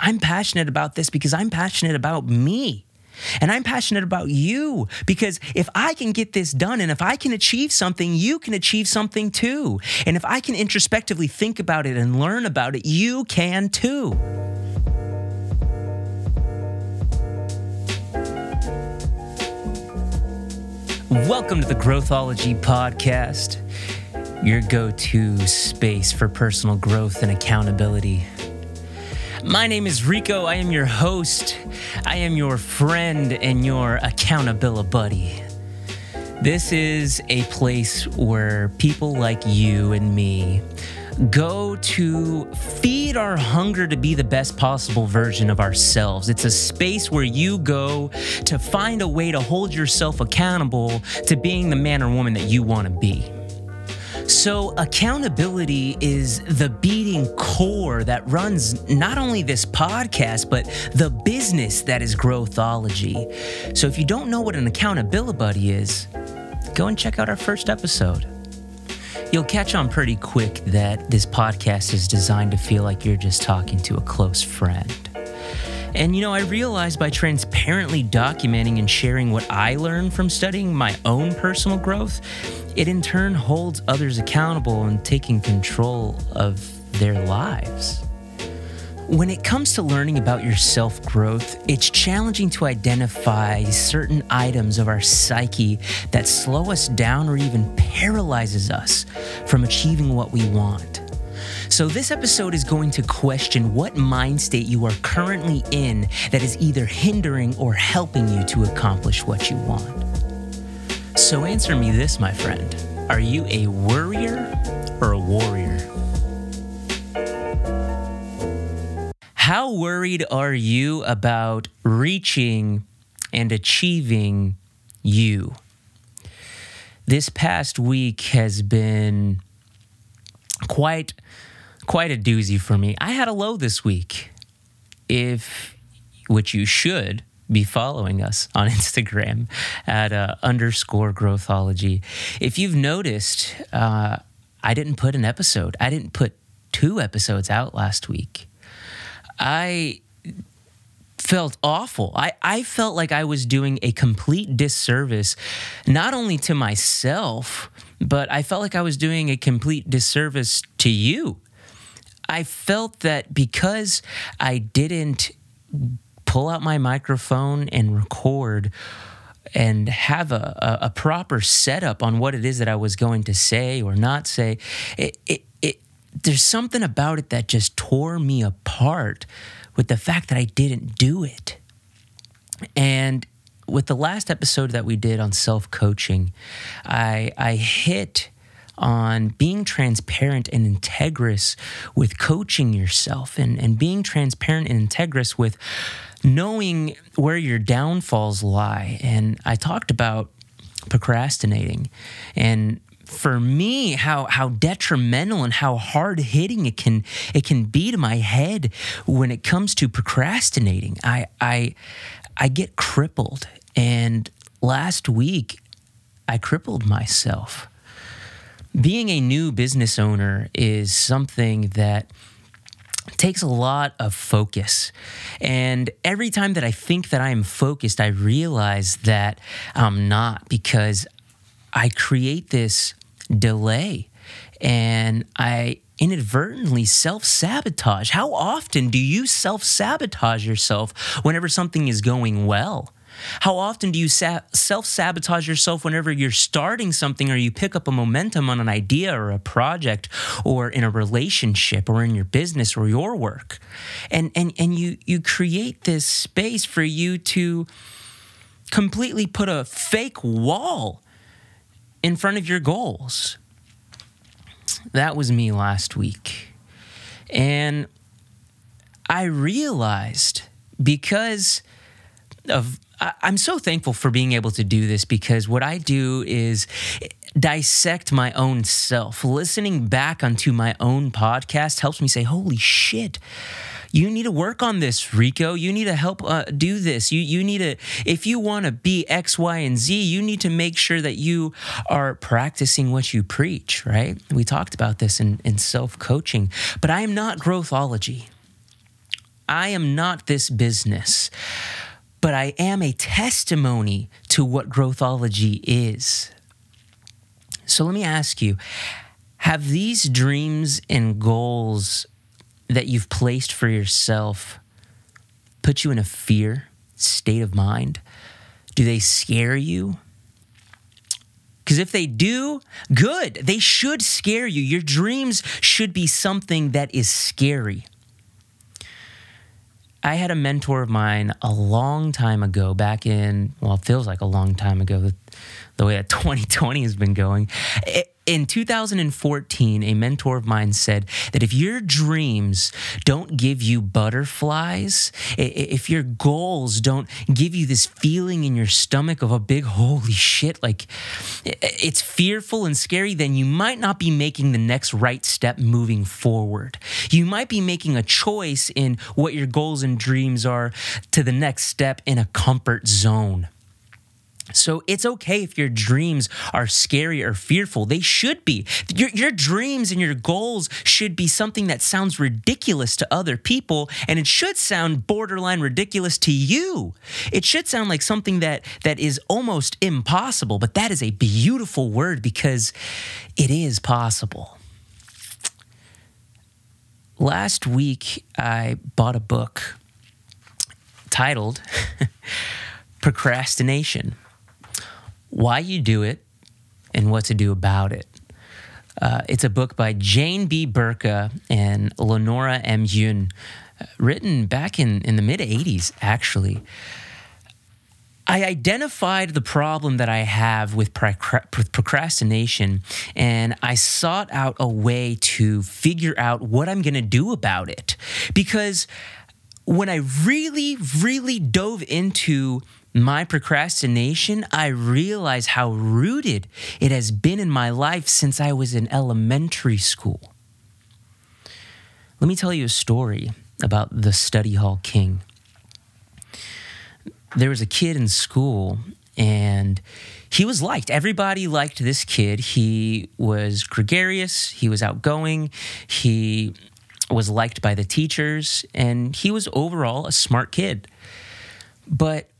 I'm passionate about this because I'm passionate about me. And I'm passionate about you, because if I can get this done and if I can achieve something, you can achieve something too. And if I can introspectively think about it and learn about it, you can too. Welcome to the Growthology Podcast, your go-to space for personal growth and accountability. My name is Rico. I am your host. I am your friend and your accountability buddy. This is a place where people like you and me go to feed our hunger to be the best possible version of ourselves. It's a space where you go to find a way to hold yourself accountable to being the man or woman that you want to be. So accountability is the beating core that runs not only this podcast, but the business that is Growthology. So if you don't know what an accountability buddy is, go and check out our first episode. You'll catch on pretty quick that this podcast is designed to feel like you're just talking to a close friend. And you know, I realized by transparently documenting and sharing what I learned from studying my own personal growth, it in turn holds others accountable and taking control of their lives. When it comes to learning about your self-growth, it's challenging to identify certain items of our psyche that slow us down or even paralyzes us from achieving what we want. So this episode is going to question what mind state you are currently in that is either hindering or helping you to accomplish what you want. So answer me this, my friend. Are you a worrier or a warrior? How worried are you about reaching and achieving you? This past week has been quite a doozy for me. I had a low this week, which you should be following us on Instagram at _Growthology. If you've noticed, I didn't put an episode. I didn't put two episodes out last week. I felt awful. I felt like I was doing a complete disservice, not only to myself, but I felt like I was doing a complete disservice to you. I felt that because I didn't pull out my microphone and record and have a proper setup on what it is that I was going to say or not say, there's something about it that just tore me apart with the fact that I didn't do it. And with the last episode that we did on self-coaching, I hit on being transparent and integrous with coaching yourself and being transparent and integrous with knowing where your downfalls lie. And I talked about procrastinating and for me, how detrimental and how hard-hitting it can be to my head when it comes to procrastinating. I get crippled, and last week, I crippled myself. Being a new business owner is something that takes a lot of focus. And every time that I think that I am focused, I realize that I'm not, because I create this delay and I inadvertently self-sabotage. How often do you self-sabotage yourself whenever something is going well? How often do you self-sabotage yourself whenever you're starting something or you pick up a momentum on an idea or a project or in a relationship or in your business or your work? And you create this space for you to completely put a fake wall in front of your goals. That was me last week. And I realized, because of, I'm so thankful for being able to do this, because what I do is dissect my own self. Listening back onto my own podcast helps me say, holy shit, you need to work on this, Rico. You need to help do this. You need to, if you want to be X, Y, and Z, you need to make sure that you are practicing what you preach, right? We talked about this in self-coaching, but I am not Growthology. I am not this business, but I am a testimony to what growthology is. So let me ask you, have these dreams and goals that you've placed for yourself put you in a fear state of mind? Do they scare you? Because if they do, good. They should scare you. Your dreams should be something that is scary. I had a mentor of mine a long time ago, back in, well, it feels like a long time ago, the way that 2020 has been going. In 2014, a mentor of mine said that if your dreams don't give you butterflies, if your goals don't give you this feeling in your stomach of a big, holy shit, like it's fearful and scary, then you might not be making the next right step moving forward. You might be making a choice in what your goals and dreams are to the next step in a comfort zone. So it's okay if your dreams are scary or fearful. They should be. Your dreams and your goals should be something that sounds ridiculous to other people, and it should sound borderline ridiculous to you. It should sound like something that is almost impossible, but that is a beautiful word because it is possible. Last week, I bought a book titled Procrastination. Why You Do It, and What to Do About It. It's a book by Jane B. Burka and Lenora M. Yun, written back in the mid-'80s, actually. I identified the problem that I have with procrastination, and I sought out a way to figure out what I'm going to do about it. Because when I really, really dove into my procrastination, I realize how rooted it has been in my life since I was in elementary school. Let me tell you a story about the study hall king. There was a kid in school, and he was liked. Everybody liked this kid. He was gregarious. He was outgoing. He was liked by the teachers, and he was overall a smart kid. But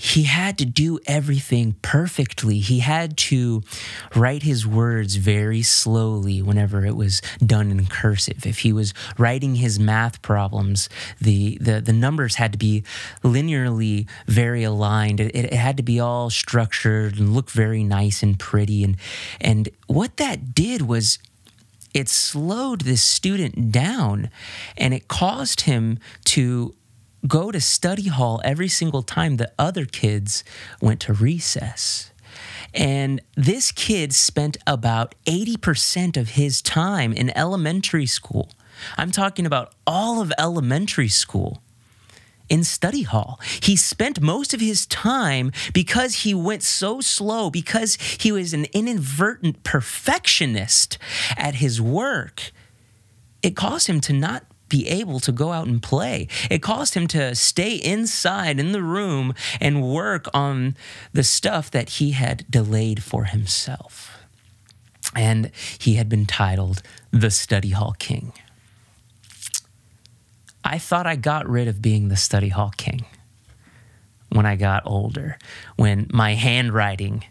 he had to do everything perfectly. He had to write his words very slowly whenever it was done in cursive. If he was writing his math problems, the numbers had to be linearly very aligned. It had to be all structured and look very nice and pretty. And what that did was it slowed this student down, and it caused him to go to study hall every single time the other kids went to recess. And this kid spent about 80% of his time in elementary school. I'm talking about all of elementary school in study hall. He spent most of his time because he went so slow, because he was an inadvertent perfectionist at his work. It caused him to not be able to go out and play. It caused him to stay inside in the room and work on the stuff that he had delayed for himself. And he had been titled The Study Hall King. I thought I got rid of being the study hall king when I got older, when my handwriting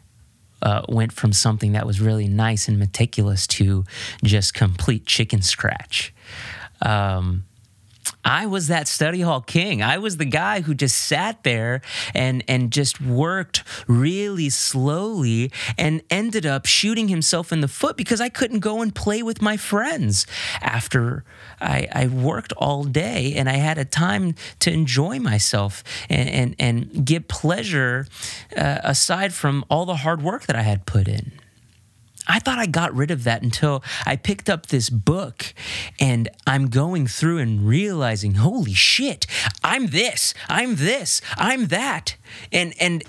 went from something that was really nice and meticulous to just complete chicken scratch. I was that study hall king. I was the guy who just sat there and just worked really slowly and ended up shooting himself in the foot because I couldn't go and play with my friends after I worked all day and I had a time to enjoy myself and get pleasure aside from all the hard work that I had put in. I thought I got rid of that until I picked up this book and I'm going through and realizing, holy shit, I'm this, I'm that. And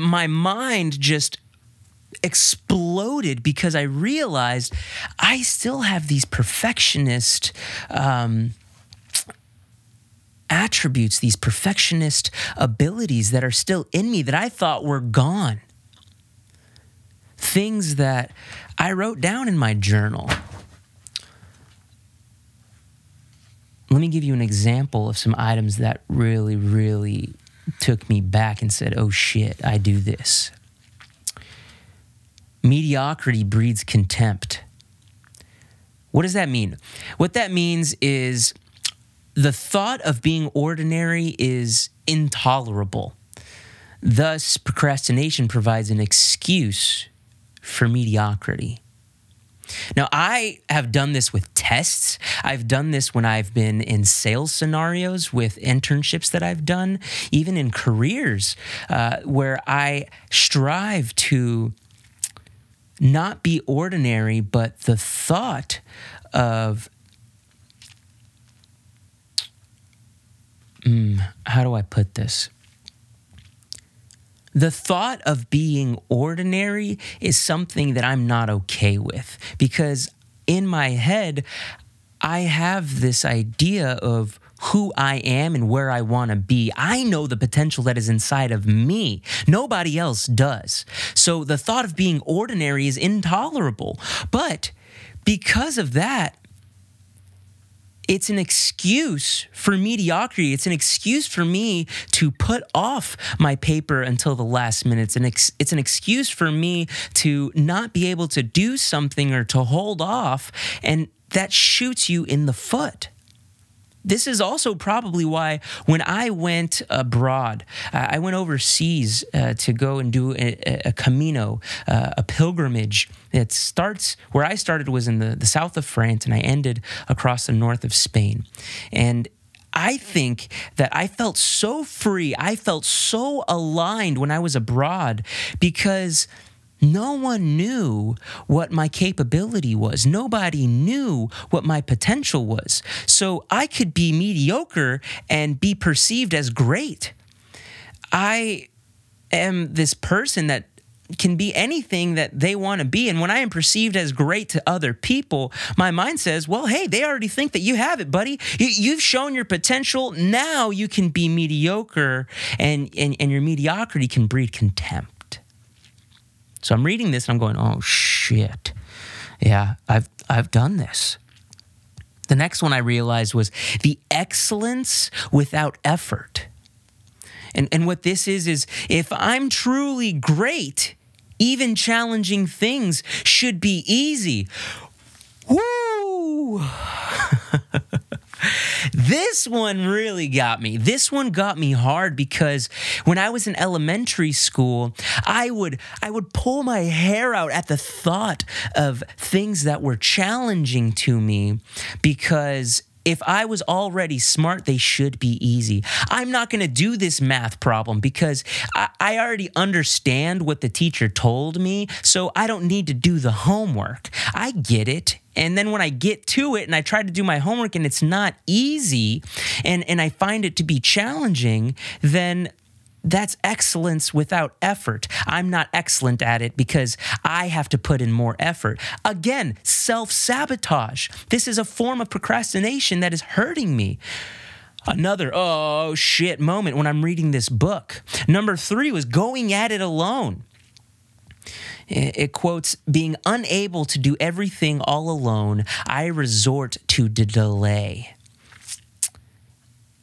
my mind just exploded because I realized I still have these perfectionist attributes, these perfectionist abilities that are still in me that I thought were gone. Things that I wrote down in my journal. Let me give you an example of some items that really, really took me back and said, oh shit, I do this. Mediocrity breeds contempt. What does that mean? What that means is the thought of being ordinary is intolerable. Thus, procrastination provides an excuse for mediocrity. Now, I have done this with tests. I've done this when I've been in sales scenarios with internships that I've done, even in careers where I strive to not be ordinary, but the thought of, how do I put this? The thought of being ordinary is something that I'm not okay with, because in my head, I have this idea of who I am and where I want to be. I know the potential that is inside of me. Nobody else does. So the thought of being ordinary is intolerable. But because of that, it's an excuse for mediocrity. It's an excuse for me to put off my paper until the last minute. It's an excuse for me to not be able to do something or to hold off, and that shoots you in the foot. This is also probably why when I went abroad, I went overseas to go and do a Camino, a pilgrimage. It starts, where I started was in the south of France, and I ended across the north of Spain. And I think that I felt so free, I felt so aligned when I was abroad, because no one knew what my capability was. Nobody knew what my potential was. So I could be mediocre and be perceived as great. I am this person that can be anything that they want to be. And when I am perceived as great to other people, my mind says, well, hey, they already think that you have it, buddy. You've shown your potential. Now you can be mediocre, and your mediocrity can breed contempt. So I'm reading this and I'm going, oh shit. Yeah, I've done this. The next one I realized was the excellence without effort. And what this is if I'm truly great, even challenging things should be easy. Woo! This one really got me. This one got me hard, because when I was in elementary school, I would pull my hair out at the thought of things that were challenging to me, because if I was already smart, they should be easy. I'm not going to do this math problem because I already understand what the teacher told me, so I don't need to do the homework. I get it. And then when I get to it and I try to do my homework and it's not easy and I find it to be challenging, then that's excellence without effort. I'm not excellent at it because I have to put in more effort. Again, self-sabotage. This is a form of procrastination that is hurting me. Another oh shit moment when I'm reading this book. Number 3 was going at it alone. It quotes, being unable to do everything all alone, I resort to delay.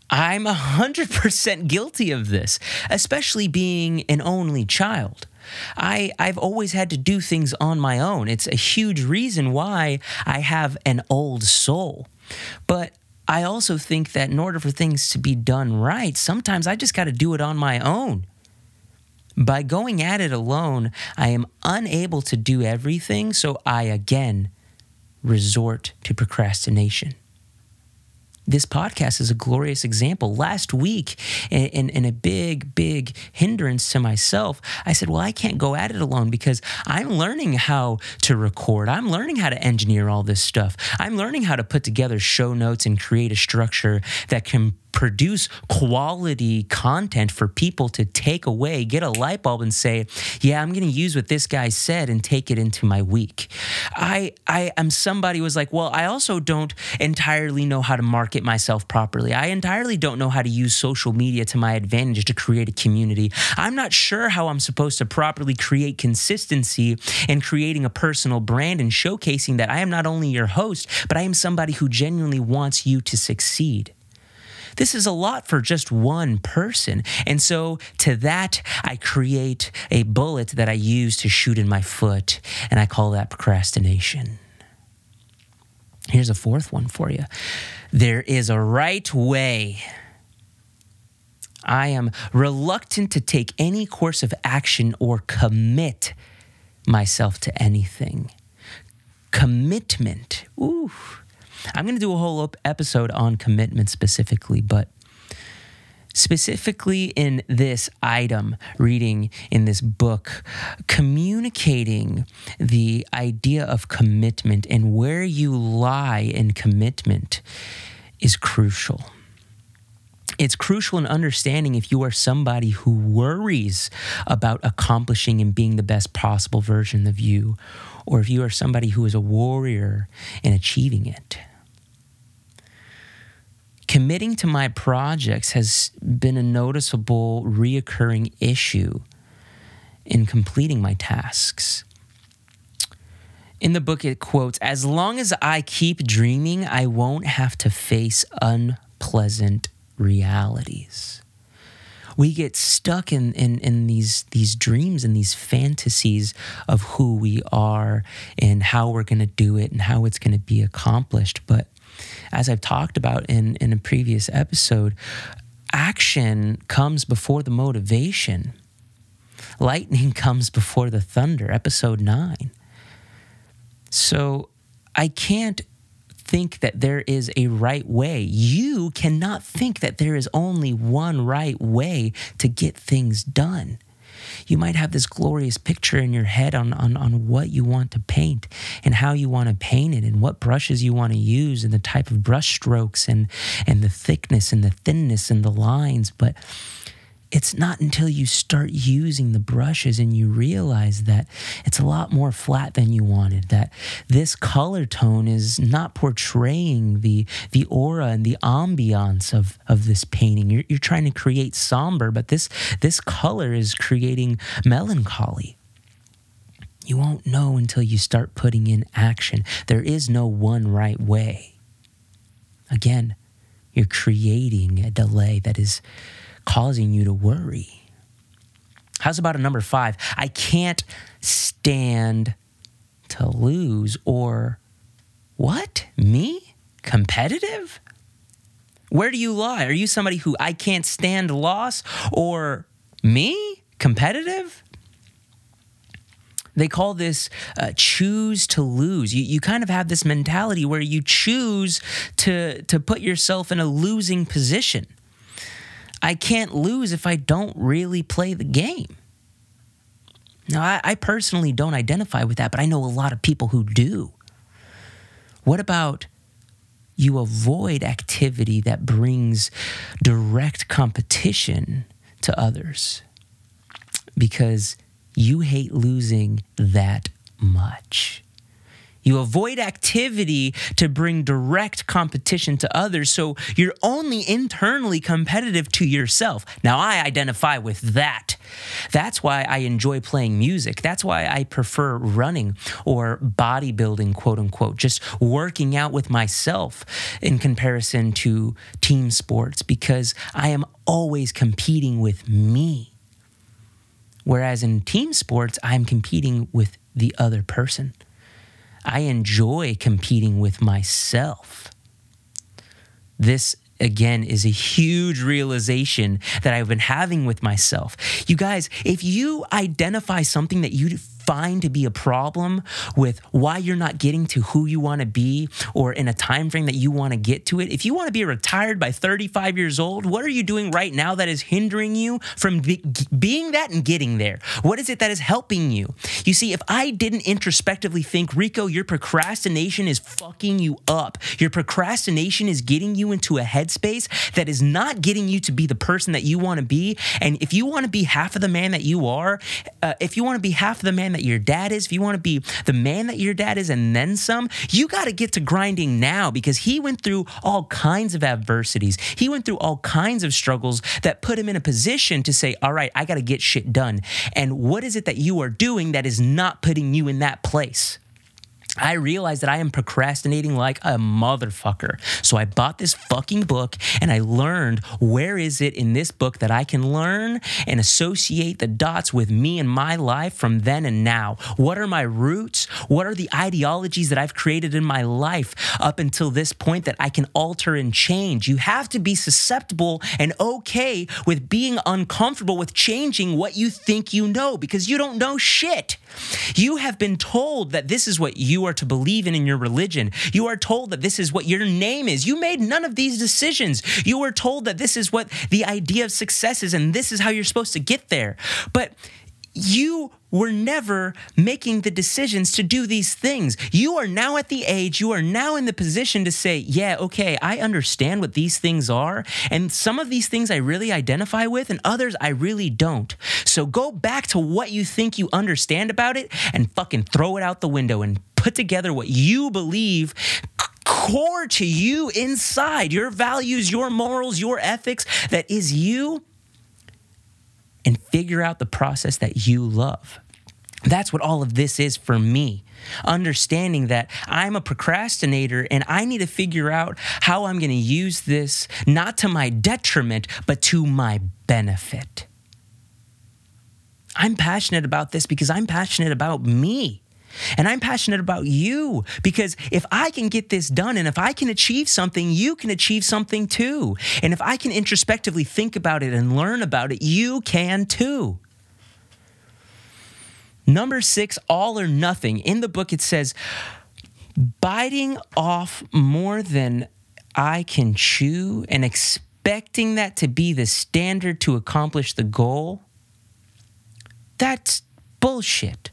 I'm 100% guilty of this, especially being an only child. I've always had to do things on my own. It's a huge reason why I have an old soul. But I also think that in order for things to be done right, sometimes I just got to do it on my own. By going at it alone, I am unable to do everything, so I again resort to procrastination. This podcast is a glorious example. Last week, in a big, big hindrance to myself, I said, well, I can't go at it alone because I'm learning how to record. I'm learning how to engineer all this stuff. I'm learning how to put together show notes and create a structure that can produce quality content for people to take away, get a light bulb and say, yeah, I'm going to use what this guy said and take it into my week. I am somebody who was like, well, I also don't entirely know how to market myself properly. I entirely don't know how to use social media to my advantage to create a community. I'm not sure how I'm supposed to properly create consistency in creating a personal brand and showcasing that I am not only your host, but I am somebody who genuinely wants you to succeed. This is a lot for just one person. And so to that, I create a bullet that I use to shoot in my foot, and I call that procrastination. Here's a fourth one for you. There is a right way. I am reluctant to take any course of action or commit myself to anything. Commitment. Ooh. I'm going to do a whole episode on commitment specifically, but specifically in this item, reading in this book, communicating the idea of commitment and where you lie in commitment is crucial. It's crucial in understanding if you are somebody who worries about accomplishing and being the best possible version of you, or if you are somebody who is a warrior in achieving it. Committing to my projects has been a noticeable reoccurring issue in completing my tasks. In the book, it quotes, "As long as I keep dreaming, I won't have to face unpleasant realities." We get stuck in these dreams and these fantasies of who we are and how we're going to do it and how it's going to be accomplished. But as I've talked about in a previous episode, action comes before the motivation. Lightning comes before the thunder, episode 9. So I can't think that there is a right way. You cannot think that there is only one right way to get things done. You might have this glorious picture in your head on what you want to paint and how you want to paint it and what brushes you want to use and the type of brush strokes and the thickness and the thinness and the lines. But it's not until you start using the brushes and you realize that it's a lot more flat than you wanted, that this color tone is not portraying the aura and the ambiance of this painting. You're trying to create somber, but this color is creating melancholy. You won't know until you start putting in action. There is no one right way. Again, you're creating a delay that is causing you to worry. How's about a number 5? I can't stand to lose, or what? Me? Competitive? Where do you lie? Are you somebody who I can't stand loss, or me? Competitive? They call this choose to lose. You kind of have this mentality where you choose to put yourself in a losing position. I can't lose if I don't really play the game. Now, I personally don't identify with that, but I know a lot of people who do. What about you avoid activity that brings direct competition to others because you hate losing that much? You avoid activity to bring direct competition to others, so you're only internally competitive to yourself. Now, I identify with that. That's why I enjoy playing music. That's why I prefer running or bodybuilding, quote unquote, just working out with myself in comparison to team sports, because I am always competing with me. Whereas in team sports, I'm competing with the other person. I enjoy competing with myself. This, again, is a huge realization that I've been having with myself. You guys, if you identify something that you find to be a problem with why you're not getting to who you want to be or in a time frame that you want to get to it. If you want to be retired by 35 years old, what are you doing right now that is hindering you from being that and getting there? What is it that is helping you? You see, if I didn't introspectively think, Rico, your procrastination is fucking you up. Your procrastination is getting you into a headspace that is not getting you to be the person that you want to be. And if you want to be half of the man that you are, if you want to be half of the man that your dad is, if you want to be the man that your dad is and then some, you got to get to grinding now, because he went through all kinds of adversities. He went through all kinds of struggles that put him in a position to say, all right, I got to get shit done. And what is it that you are doing that is not putting you in that place? I realized that I am procrastinating like a motherfucker. So I bought this fucking book and I learned where is it in this book that I can learn and associate the dots with me and my life from then and now. What are my roots? What are the ideologies that I've created in my life up until this point that I can alter and change? You have to be susceptible and okay with being uncomfortable with changing what you think you know, because you don't know shit. You have been told that this is what you are to believe in your religion. You are told that this is what your name is. You made none of these decisions. You were told that this is what the idea of success is and this is how you're supposed to get there. But you were never making the decisions to do these things. You are now at the age, you are now in the position to say, yeah, okay, I understand what these things are. And some of these things I really identify with and others I really don't. So go back to what you think you understand about it and fucking throw it out the window and put together what you believe core to you inside, your values, your morals, your ethics, that is you, and figure out the process that you love. That's what all of this is for me. Understanding that I'm a procrastinator and I need to figure out how I'm going to use this, not to my detriment, but to my benefit. I'm passionate about this because I'm passionate about me. And I'm passionate about you, because if I can get this done and if I can achieve something, you can achieve something too. And if I can introspectively think about it and learn about it, you can too. Number 6, all or nothing. In the book, it says, biting off more than I can chew and expecting that to be the standard to accomplish the goal. That's bullshit.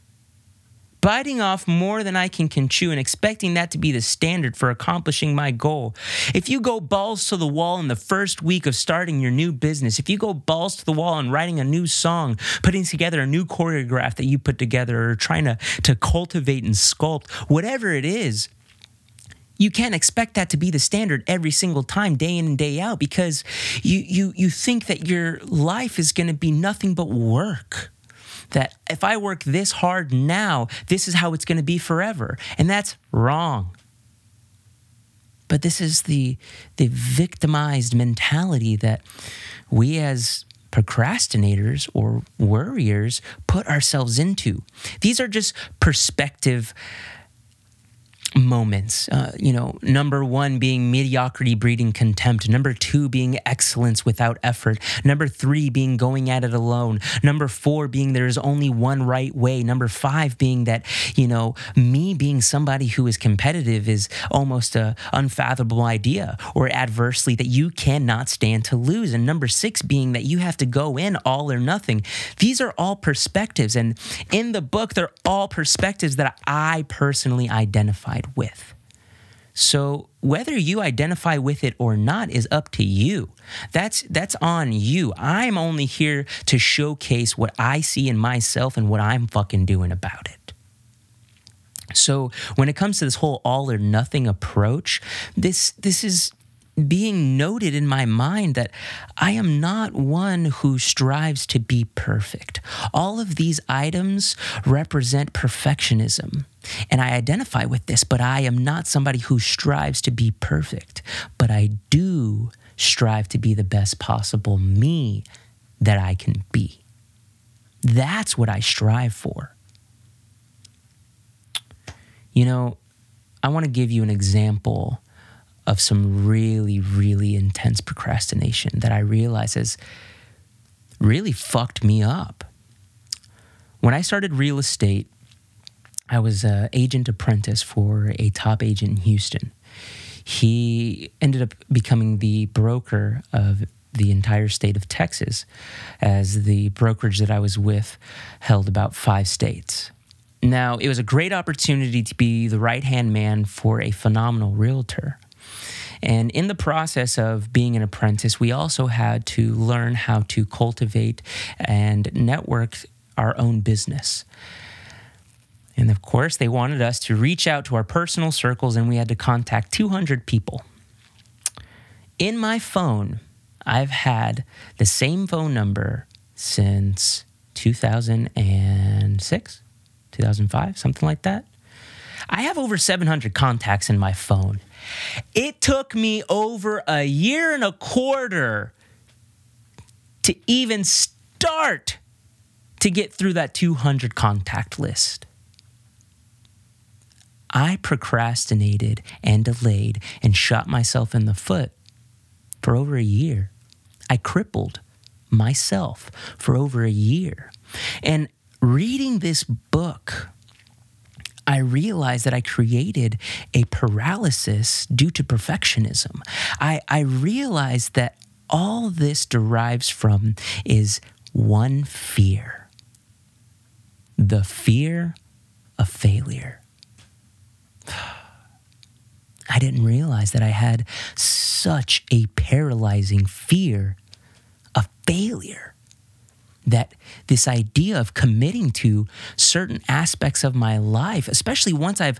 Biting off more than I can chew and expecting that to be the standard for accomplishing my goal. If you go balls to the wall in the first week of starting your new business, if you go balls to the wall and writing a new song, putting together a new choreograph that you put together, or trying to cultivate and sculpt, whatever it is, you can't expect that to be the standard every single time, day in and day out, because you think that your life is going to be nothing but work. That if I work this hard now, this is how it's going to be forever. And that's wrong. But this is the victimized mentality that we as procrastinators or worriers put ourselves into. These are just perspective moments. Number 1 being mediocrity breeding contempt. Number 2 being excellence without effort. Number 3 being going at it alone. Number 4 being there is only one right way. Number 5 being that, me being somebody who is competitive is almost an unfathomable idea, or adversely that you cannot stand to lose. And number 6 being that you have to go in all or nothing. These are all perspectives. And in the book, they're all perspectives that I personally identified with. So whether you identify with it or not is up to you. That's on you. I'm only here to showcase what I see in myself and what I'm fucking doing about it. So when it comes to this whole all or nothing approach, this is being noted in my mind that I am not one who strives to be perfect. All of these items represent perfectionism. And I identify with this, but I am not somebody who strives to be perfect. But I do strive to be the best possible me that I can be. That's what I strive for. I want to give you an example of some really, really intense procrastination that I realize has really fucked me up. When I started real estate, I was an agent apprentice for a top agent in Houston. He ended up becoming the broker of the entire state of Texas, as the brokerage that I was with held about 5 states. Now, it was a great opportunity to be the right-hand man for a phenomenal realtor. And in the process of being an apprentice, we also had to learn how to cultivate and network our own business. And of course, they wanted us to reach out to our personal circles, and we had to contact 200 people. In my phone, I've had the same phone number since 2006, 2005, something like that. I have over 700 contacts in my phone. It took me over a year and a quarter to even start to get through that 200 contact list. I procrastinated and delayed and shot myself in the foot for over a year. I crippled myself for over a year. And reading this book, I realized that I created a paralysis due to perfectionism. I realized that all this derives from is one fear: the fear of failure. I didn't realize that I had such a paralyzing fear of failure, that this idea of committing to certain aspects of my life, especially once I've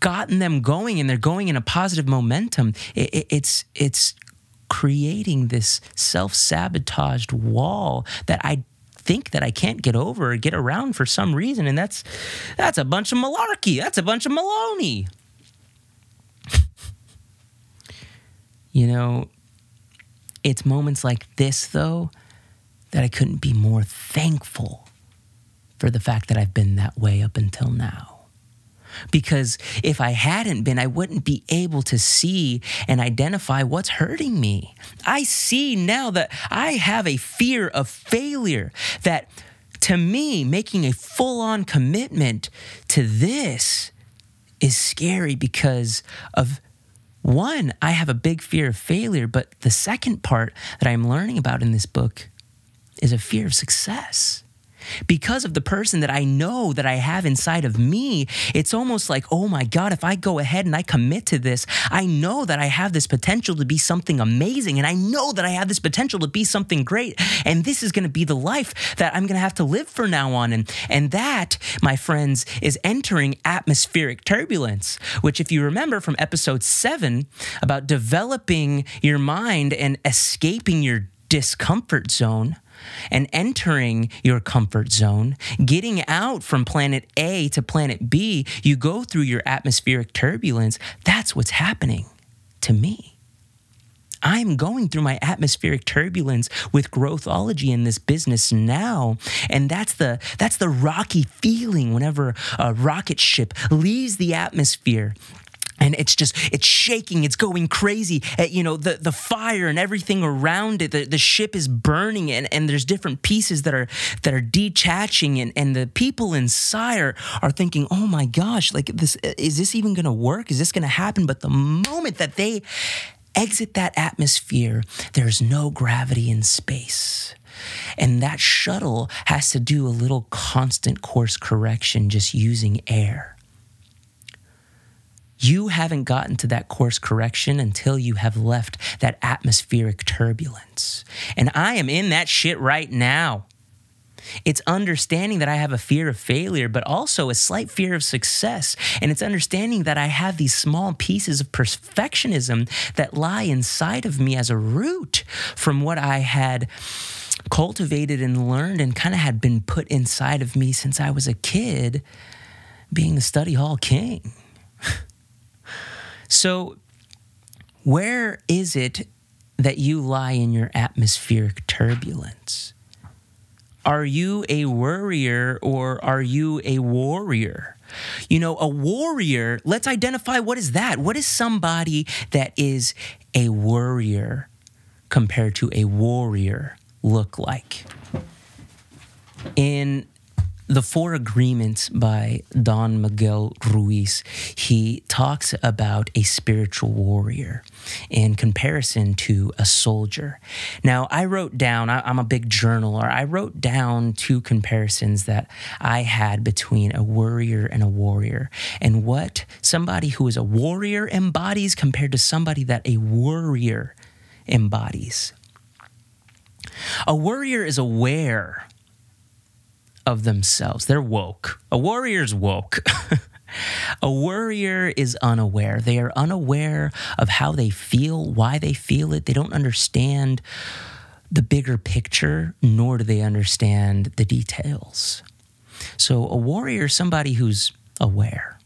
gotten them going and they're going in a positive momentum, it's creating this self-sabotaged wall that I think that I can't get over or get around for some reason. And that's a bunch of malarkey. That's a bunch of baloney. You know, it's moments like this, though, that I couldn't be more thankful for the fact that I've been that way up until now. Because if I hadn't been, I wouldn't be able to see and identify what's hurting me. I see now that I have a fear of failure, that to me, making a full-on commitment to this is scary because of one, I have a big fear of failure, but the second part that I'm learning about in this book is a fear of success. Because of the person that I know that I have inside of me, it's almost like, oh my God, if I go ahead and I commit to this, I know that I have this potential to be something amazing, and I know that I have this potential to be something great, and this is going to be the life that I'm going to have to live for now on. And that, my friends, is entering atmospheric turbulence, which, if you remember from episode 7 about developing your mind and escaping your discomfort zone, and entering your comfort zone, getting out from planet A to planet B, you go through your atmospheric turbulence. That's what's happening to me. I'm going through my atmospheric turbulence with growthology in this business now, and that's the rocky feeling whenever a rocket ship leaves the atmosphere. And it's shaking, it's going crazy. You know, the fire and everything around it, the ship is burning, and there's different pieces that are detaching, and the people inside are thinking, oh my gosh, like, is this even gonna work? Is this gonna happen? But the moment that they exit that atmosphere, there's no gravity in space. And that shuttle has to do a little constant course correction just using air. You haven't gotten to that course correction until you have left that atmospheric turbulence. And I am in that shit right now. It's understanding that I have a fear of failure, but also a slight fear of success. And it's understanding that I have these small pieces of perfectionism that lie inside of me as a root from what I had cultivated and learned and kind of had been put inside of me since I was a kid, being the study hall king. So where is it that you lie in your atmospheric turbulence? Are you a worrier or are you a warrior? You know, a warrior, let's identify what is that. What is somebody that is a worrier compared to a warrior look like? In The Four Agreements by Don Miguel Ruiz, he talks about a spiritual warrior in comparison to a soldier. Now, I wrote down, I'm a big journaler, I wrote down two comparisons that I had between a worrier and a warrior, and what somebody who is a warrior embodies compared to somebody that a worrier embodies. A worrier is aware of themselves. They're woke. A warrior's woke. A worrier is unaware. They are unaware of how they feel, why they feel it. They don't understand the bigger picture, nor do they understand the details. So a warrior is somebody who's aware.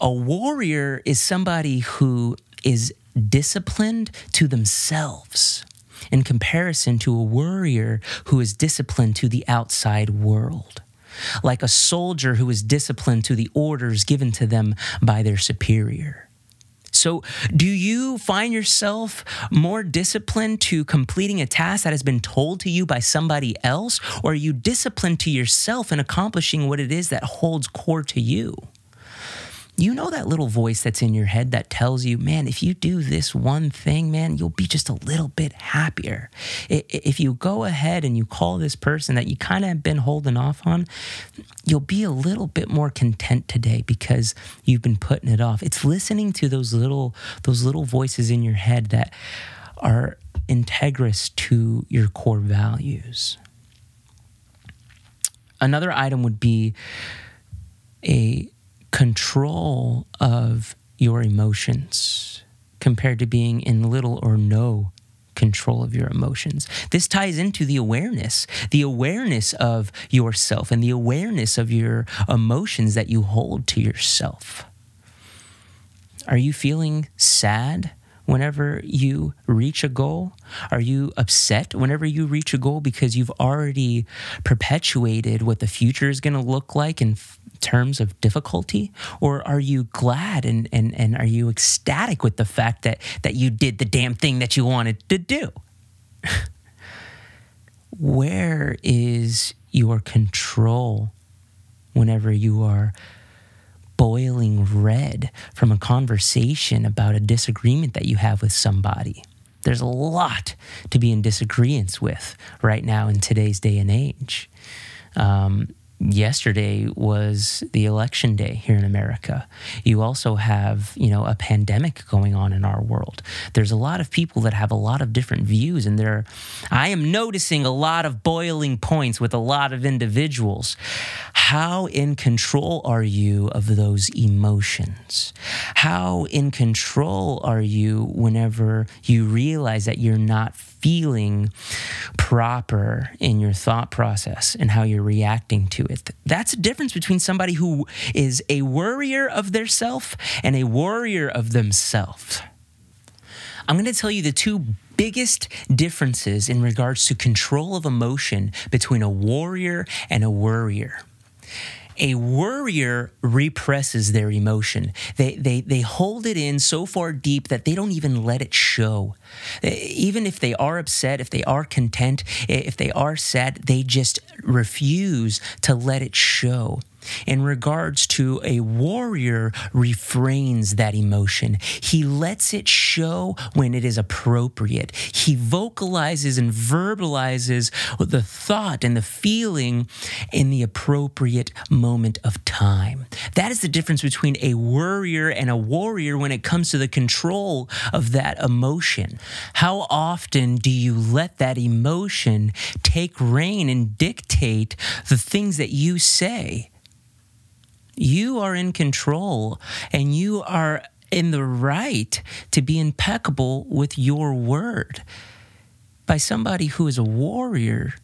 A warrior is somebody who is disciplined to themselves, in comparison to a worrier who is disciplined to the outside world, like a soldier who is disciplined to the orders given to them by their superior. So do you find yourself more disciplined to completing a task that has been told to you by somebody else, or are you disciplined to yourself in accomplishing what it is that holds core to you? You know that little voice that's in your head that tells you, man, if you do this one thing, man, you'll be just a little bit happier. If you go ahead and you call this person that you kind of have been holding off on, you'll be a little bit more content today because you've been putting it off. It's listening to those little voices in your head that are integrous to your core values. Another item would be a control of your emotions compared to being in little or no control of your emotions. This ties into the awareness of yourself and the awareness of your emotions that you hold to yourself. Are you feeling sad whenever you reach a goal? Are you upset whenever you reach a goal because you've already perpetuated what the future is going to look like in terms of difficulty? Or are you glad and are you ecstatic with the fact that you did the damn thing that you wanted to do? Where is your control whenever you are boiling red from a conversation about a disagreement that you have with somebody? There's a lot to be in disagreements with right now in today's day and age. Yesterday was the election day here in America. You also have, a pandemic going on in our world. There's a lot of people that have a lot of different views, and I am noticing a lot of boiling points with a lot of individuals. How in control are you of those emotions? How in control are you whenever you realize that you're not feeling proper in your thought process and how you're reacting to it? That's a difference between somebody who is a worrier of their self and a warrior of themselves. I'm going to tell you the two biggest differences in regards to control of emotion between a warrior and a worrier. A worrier represses their emotion. They hold it in so far deep that they don't even let it show. Even if they are upset, if they are content, if they are sad, they just refuse to let it show. In regards to a warrior, refrains that emotion. He lets it show when it is appropriate. He vocalizes and verbalizes the thought and the feeling in the appropriate moment of time. That is the difference between a worrier and a warrior when it comes to the control of that emotion. How often do you let that emotion take reign and dictate the things that you say? You are in control, and you are in the right to be impeccable with your word. By somebody who is a warrior,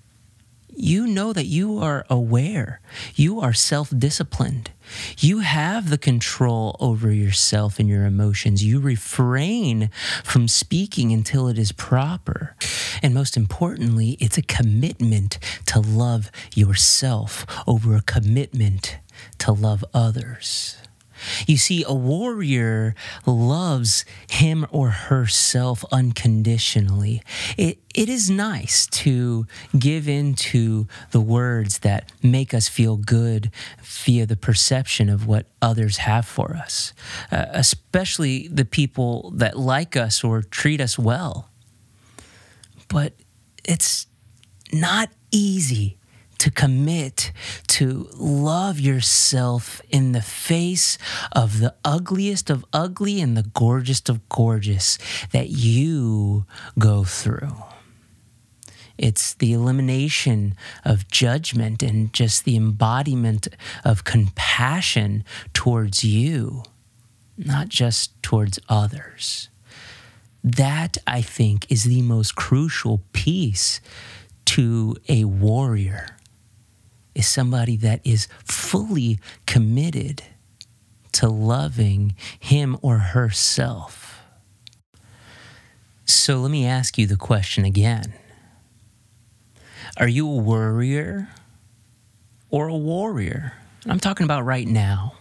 you know that you are aware. You are self-disciplined. You have the control over yourself and your emotions. You refrain from speaking until it is proper. And most importantly, it's a commitment to love yourself over a commitment to love others. You see, a warrior loves him or herself unconditionally. It is nice to give in to the words that make us feel good via the perception of what others have for us, especially the people that like us or treat us well. But it's not easy to commit to love yourself in the face of the ugliest of ugly and the gorgeous of gorgeous that you go through. It's the elimination of judgment and just the embodiment of compassion towards you, not just towards others. That, I think, is the most crucial piece to a warrior. Is somebody that is fully committed to loving him or herself. So let me ask you the question again. Are you a worrier or a warrior? I'm talking about right now.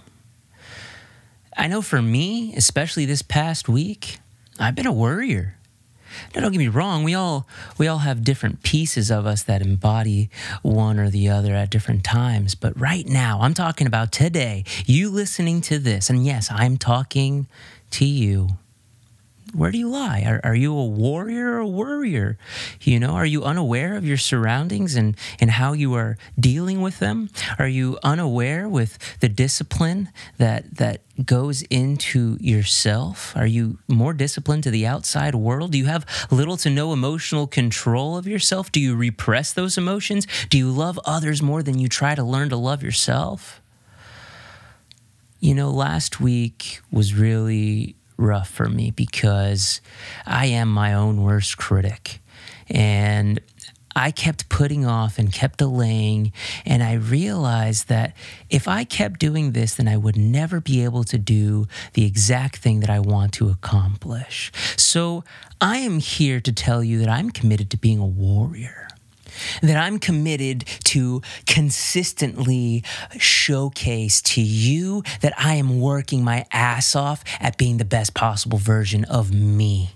I know for me, especially this past week, I've been a worrier. Now, don't get me wrong, we all have different pieces of us that embody one or the other at different times. But right now, I'm talking about today, you listening to this. And yes, I'm talking to you. Where do you lie? Are you a warrior or a worrier? You know, are you unaware of your surroundings and how you are dealing with them? Are you unaware with the discipline that goes into yourself? Are you more disciplined to the outside world? Do you have little to no emotional control of yourself? Do you repress those emotions? Do you love others more than you try to learn to love yourself? You know, last week was really rough for me because I am my own worst critic, and I kept putting off and kept delaying, and I realized that if I kept doing this, then I would never be able to do the exact thing that I want to accomplish. So I am here to tell you that I'm committed to being a warrior, that I'm committed to consistently showcase to you that I am working my ass off at being the best possible version of me.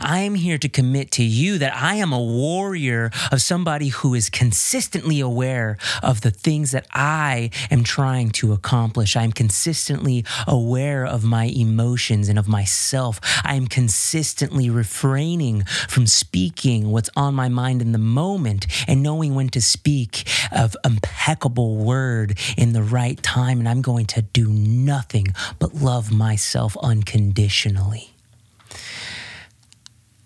I am here to commit to you that I am a warrior of somebody who is consistently aware of the things that I am trying to accomplish. I am consistently aware of my emotions and of myself. I am consistently refraining from speaking what's on my mind in the moment and knowing when to speak of impeccable word in the right time. And I'm going to do nothing but love myself unconditionally.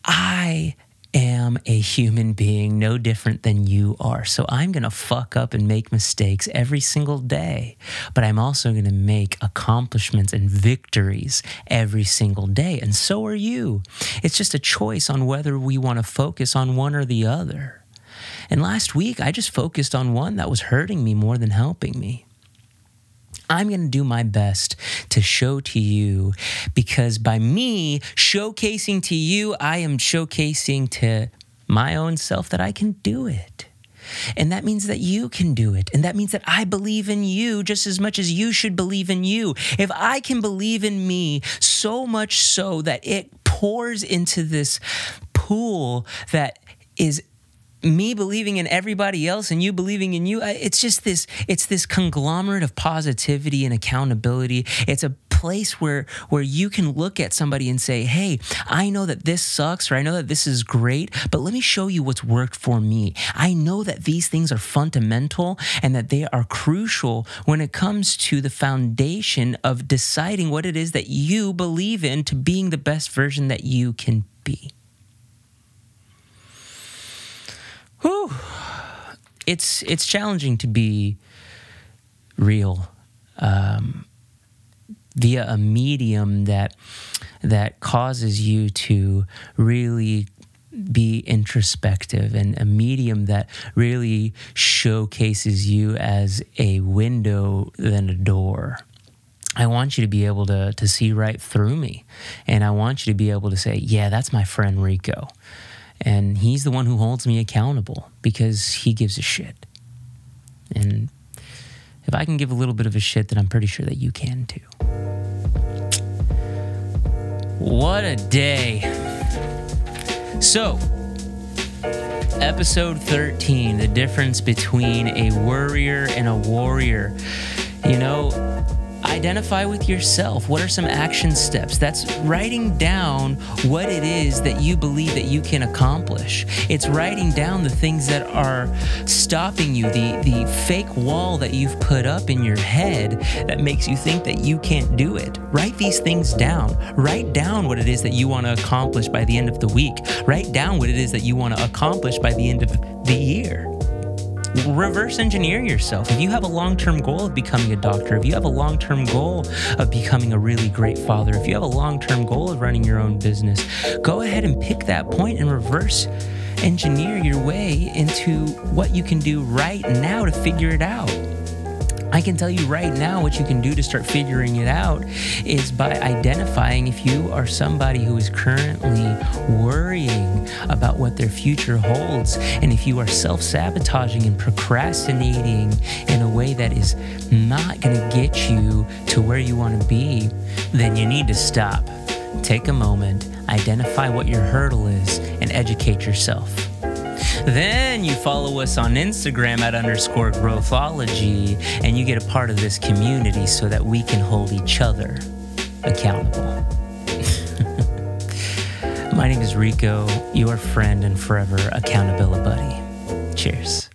I am a human being no different than you are. So I'm going to fuck up and make mistakes every single day, but I'm also going to make accomplishments and victories every single day. And so are you. It's just a choice on whether we want to focus on one or the other. And last week, I just focused on one that was hurting me more than helping me. I'm going to do my best to show to you, because by me showcasing to you, I am showcasing to my own self that I can do it. And that means that you can do it. And that means that I believe in you just as much as you should believe in you. If I can believe in me so much so that it pours into this pool that is me believing in everybody else and you believing in you, it's this conglomerate of positivity and accountability. It's a place where you can look at somebody and say, hey, I know that this sucks, or I know that this is great, but let me show you what's worked for me. I know that these things are fundamental and that they are crucial when it comes to the foundation of deciding what it is that you believe in to being the best version that you can be. Whew. It's challenging to be real via a medium that causes you to really be introspective, and a medium that really showcases you as a window than a door. I want you to be able to see right through me, and I want you to be able to say, yeah, that's my friend Rico. And he's the one who holds me accountable because he gives a shit. And if I can give a little bit of a shit, then I'm pretty sure that you can too. What a day. So, episode 13, the difference between a worrier and a warrior. You know, identify with yourself. What are some action steps? That's writing down what it is that you believe that you can accomplish. It's writing down the things that are stopping you, the fake wall that you've put up in your head that makes you think that you can't do it. Write these things down. Write down what it is that you want to accomplish by the end of the week. Write down what it is that you want to accomplish by the end of the year. Reverse engineer yourself. If you have a long-term goal of becoming a doctor, if you have a long-term goal of becoming a really great father, if you have a long-term goal of running your own business, go ahead and pick that point and reverse engineer your way into what you can do right now to figure it out. I can tell you right now what you can do to start figuring it out is by identifying if you are somebody who is currently worrying about what their future holds, and if you are self-sabotaging and procrastinating in a way that is not going to get you to where you want to be, then you need to stop. Take a moment, identify what your hurdle is, and educate yourself. Then you follow us on Instagram @_Growthology, and you get a part of this community so that we can hold each other accountable. My name is Rico, your friend and forever accountability buddy. Cheers.